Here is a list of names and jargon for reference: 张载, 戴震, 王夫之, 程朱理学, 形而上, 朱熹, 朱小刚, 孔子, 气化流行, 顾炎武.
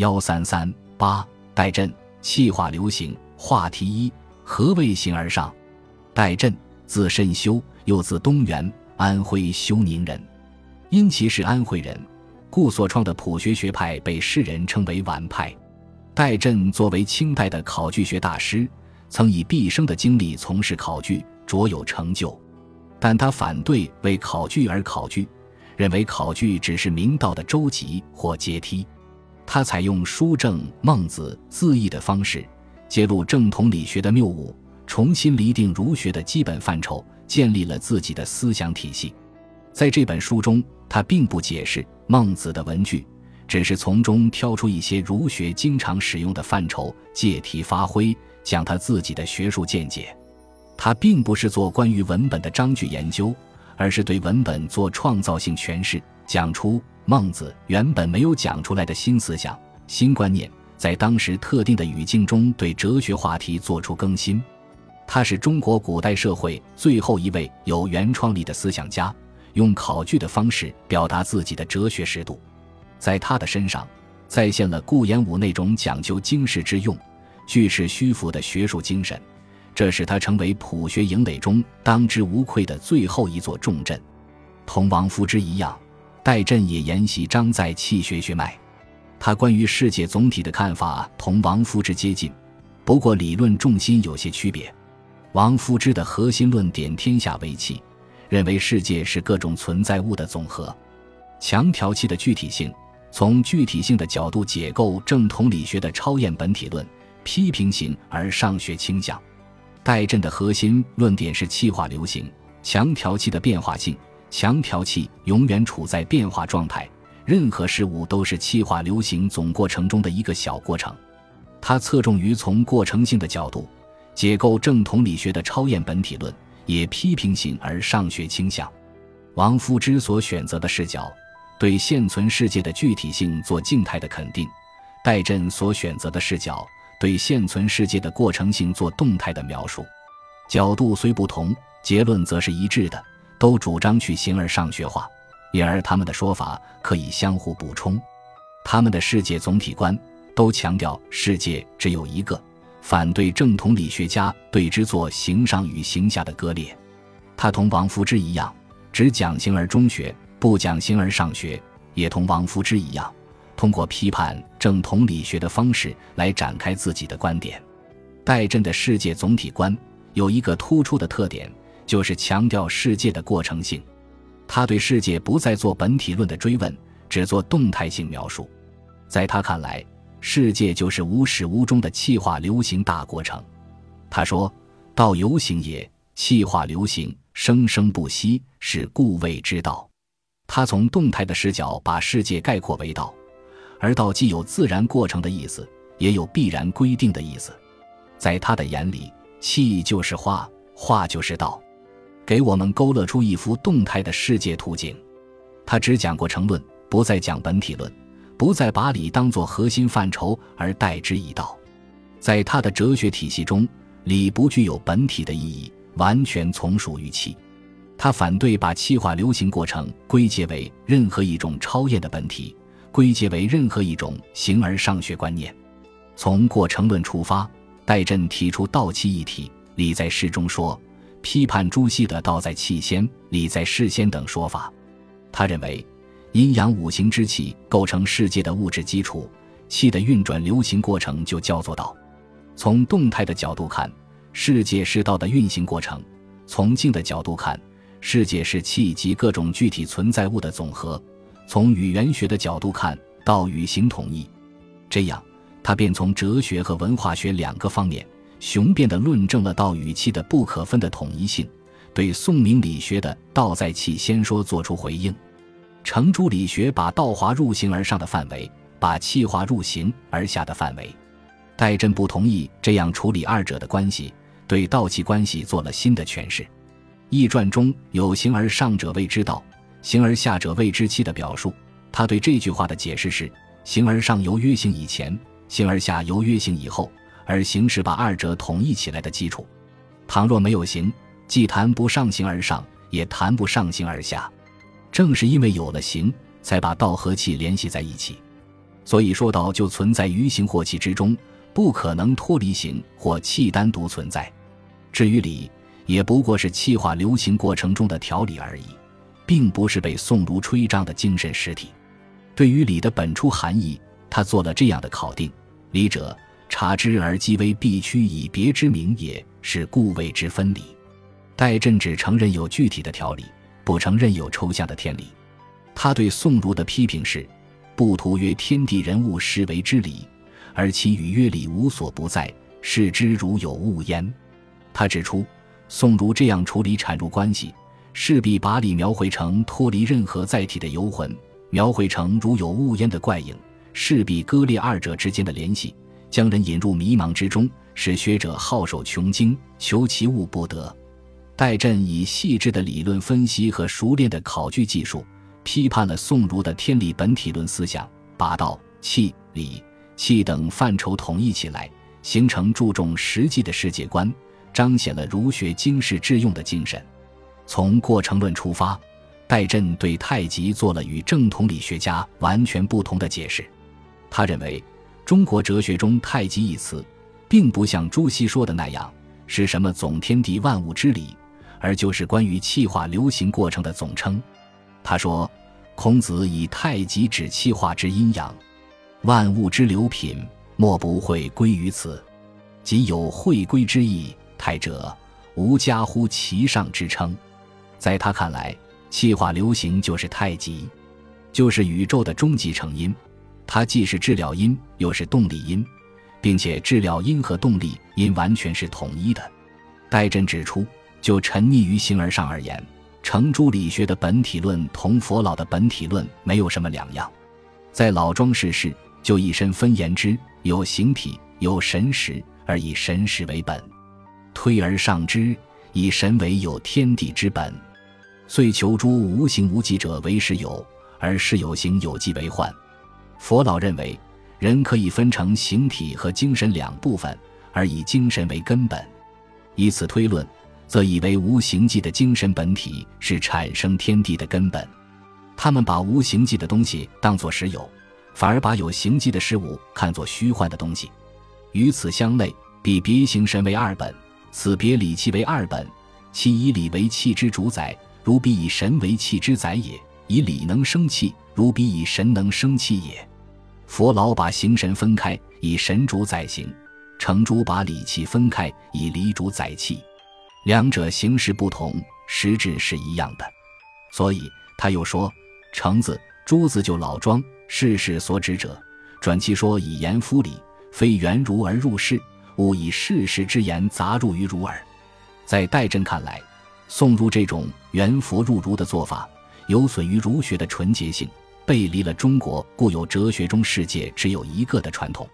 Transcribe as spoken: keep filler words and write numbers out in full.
一三三 八戴震气化流行话题一：何谓形而上？戴震，字慎修，又字东垣，安徽休宁人。因其是安徽人，故所创的朴学学派被世人称为顽派。戴震作为清代的考据学大师，曾以毕生的精力从事考据，卓有成就。但他反对为考据而考据，认为考据只是明道的舟楫或阶梯。他采用书证、孟子、字义的方式，揭露正统理学的谬误，重新厘定儒学的基本范畴，建立了自己的思想体系。在这本书中，他并不解释孟子的文句，只是从中挑出一些儒学经常使用的范畴，借题发挥，讲他自己的学术见解。他并不是做关于文本的章句研究，而是对文本做创造性诠释，讲出孟子原本没有讲出来的新思想、新观念，在当时特定的语境中对哲学话题做出更新。他是中国古代社会最后一位有原创力的思想家，用考据的方式表达自己的哲学识度。在他的身上再现了顾炎武那种讲究经世致用、句式虚浮的学术精神，这使他成为朴学营垒中当之无愧的最后一座重镇。同王夫之一样，戴震也沿袭张载气学学脉，他关于世界总体的看法同王夫之接近，不过理论重心有些区别。王夫之的核心论点天下为气，认为世界是各种存在物的总和，强调气的具体性，从具体性的角度解构正统理学的超验本体论，批评性而上学倾向。戴震的核心论点是气化流行，强调气的变化性，强调气永远处在变化状态，任何事物都是气化流行总过程中的一个小过程。它侧重于从过程性的角度解构正统理学的超验本体论，也批评性而上学倾向。王夫之所选择的视角对现存世界的具体性做静态的肯定，戴震所选择的视角对现存世界的过程性做动态的描述。角度虽不同，结论则是一致的，都主张去形而上学化，因而他们的说法可以相互补充。他们的世界总体观都强调世界只有一个，反对正统理学家对之做形上与形下的割裂。他同王夫之一样，只讲形而中学，不讲形而上学，也同王夫之一样，通过批判正统理学的方式来展开自己的观点。戴震的世界总体观有一个突出的特点，就是强调世界的过程性。他对世界不再做本体论的追问，只做动态性描述。在他看来，世界就是无始无终的气化流行大过程。他说：“道有形也，气化流行，生生不息，是故谓之道。”他从动态的视角把世界概括为道，而道既有自然过程的意思，也有必然规定的意思。在他的眼里，气就是化，化就是道，给我们勾勒出一幅动态的世界图景。他只讲过程论，不再讲本体论，不再把理当作核心范畴而代之以道。在他的哲学体系中，理不具有本体的意义，完全从属于气。他反对把气化流行过程归结为任何一种超验的本体，归结为任何一种形而上学观念。从过程论出发，戴震提出道气一体、理在事中说，批判朱熹的道在气先、理在事先等说法。他认为阴阳五行之气构成世界的物质基础，气的运转流行过程就叫做道。从动态的角度看，世界是道的运行过程；从静的角度看，世界是气及各种具体存在物的总和；从语言学的角度看，道与形统一。这样，他便从哲学和文化学两个方面雄辩地论证了道与气的不可分的统一性，对宋明理学的道在气先说做出回应。程朱理学把道化入形而上的范围，把气化入形而下的范围。戴震不同意这样处理二者的关系，对道气关系做了新的诠释。《易传》中有形而上者谓之道，形而下者谓之气的表述。他对这句话的解释是：形而上由约形以前，形而下由约形以后，而形是把二者统一起来的基础。倘若没有形，既谈不上形而上，也谈不上形而下。正是因为有了形，才把道和气联系在一起。所以说道就存在于形或气之中，不可能脱离形或气单独存在。至于理，也不过是气化流行过程中的条理而已，并不是被宋儒吹胀的精神实体。对于理的本初含义，他做了这样的考定：理者，察之而即为必须以别之名也，是故谓之分理。戴震只承认有具体的条理，不承认有抽象的天理。他对宋儒的批评是：不图曰天地人物是为之理，而其语曰理无所不在，视之如有物焉。他指出，宋儒这样处理产入关系，势必把理描绘成脱离任何载体的游魂，描绘成如有物焉的怪影，势必割裂二者之间的联系，将人引入迷茫之中，使学者好守穷经，求其物不得。戴震以细致的理论分析和熟练的考据技术，批判了宋儒的天理本体论思想，把道、气、理、气等范畴统一起来，形成注重实际的世界观，彰显了儒学经世致用的精神。从过程论出发，戴震对太极做了与正统理学家完全不同的解释。他认为，中国哲学中太极一词，并不像朱熹说的那样是什么总天地万物之理，而就是关于气化流行过程的总称。他说，孔子以太极指气化之阴阳，万物之流品，莫不会归于此，即有会归之意。太者，无加乎其上之称。在他看来，气化流行就是太极，就是宇宙的终极成因。它既是质料因，又是动力因，并且质料因和动力因完全是统一的。戴震指出，就沉溺于形而上而言，程朱理学的本体论同佛老的本体论没有什么两样。在老庄世事就一身分言之，有形体，有神识，而以神识为本，推而上之，以神为有天地之本，遂求诸无形无迹者为实有，而实有形有迹为幻。佛老认为，人可以分成形体和精神两部分，而以精神为根本。以此推论，则以为无形迹的精神本体是产生天地的根本。他们把无形迹的东西当作实有，反而把有形迹的事物看作虚幻的东西。与此相类，彼别形神为二本，此别理气为二本，其以理为气之主宰，如彼以神为气之宰也；以理能生气，如彼以神能生气也。佛老把形神分开，以神主宰形；程朱把理气分开，以理主宰气。两者形式不同，实质是一样的。所以他又说，程子、朱子就老庄世事所指者，转其说以言夫理，非缘儒而入世，勿以世事之言杂入于儒耳。在戴震看来，宋儒这种缘佛入儒的做法，有损于儒学的纯洁性，背离了中国固有哲学中世界只有一个的传统。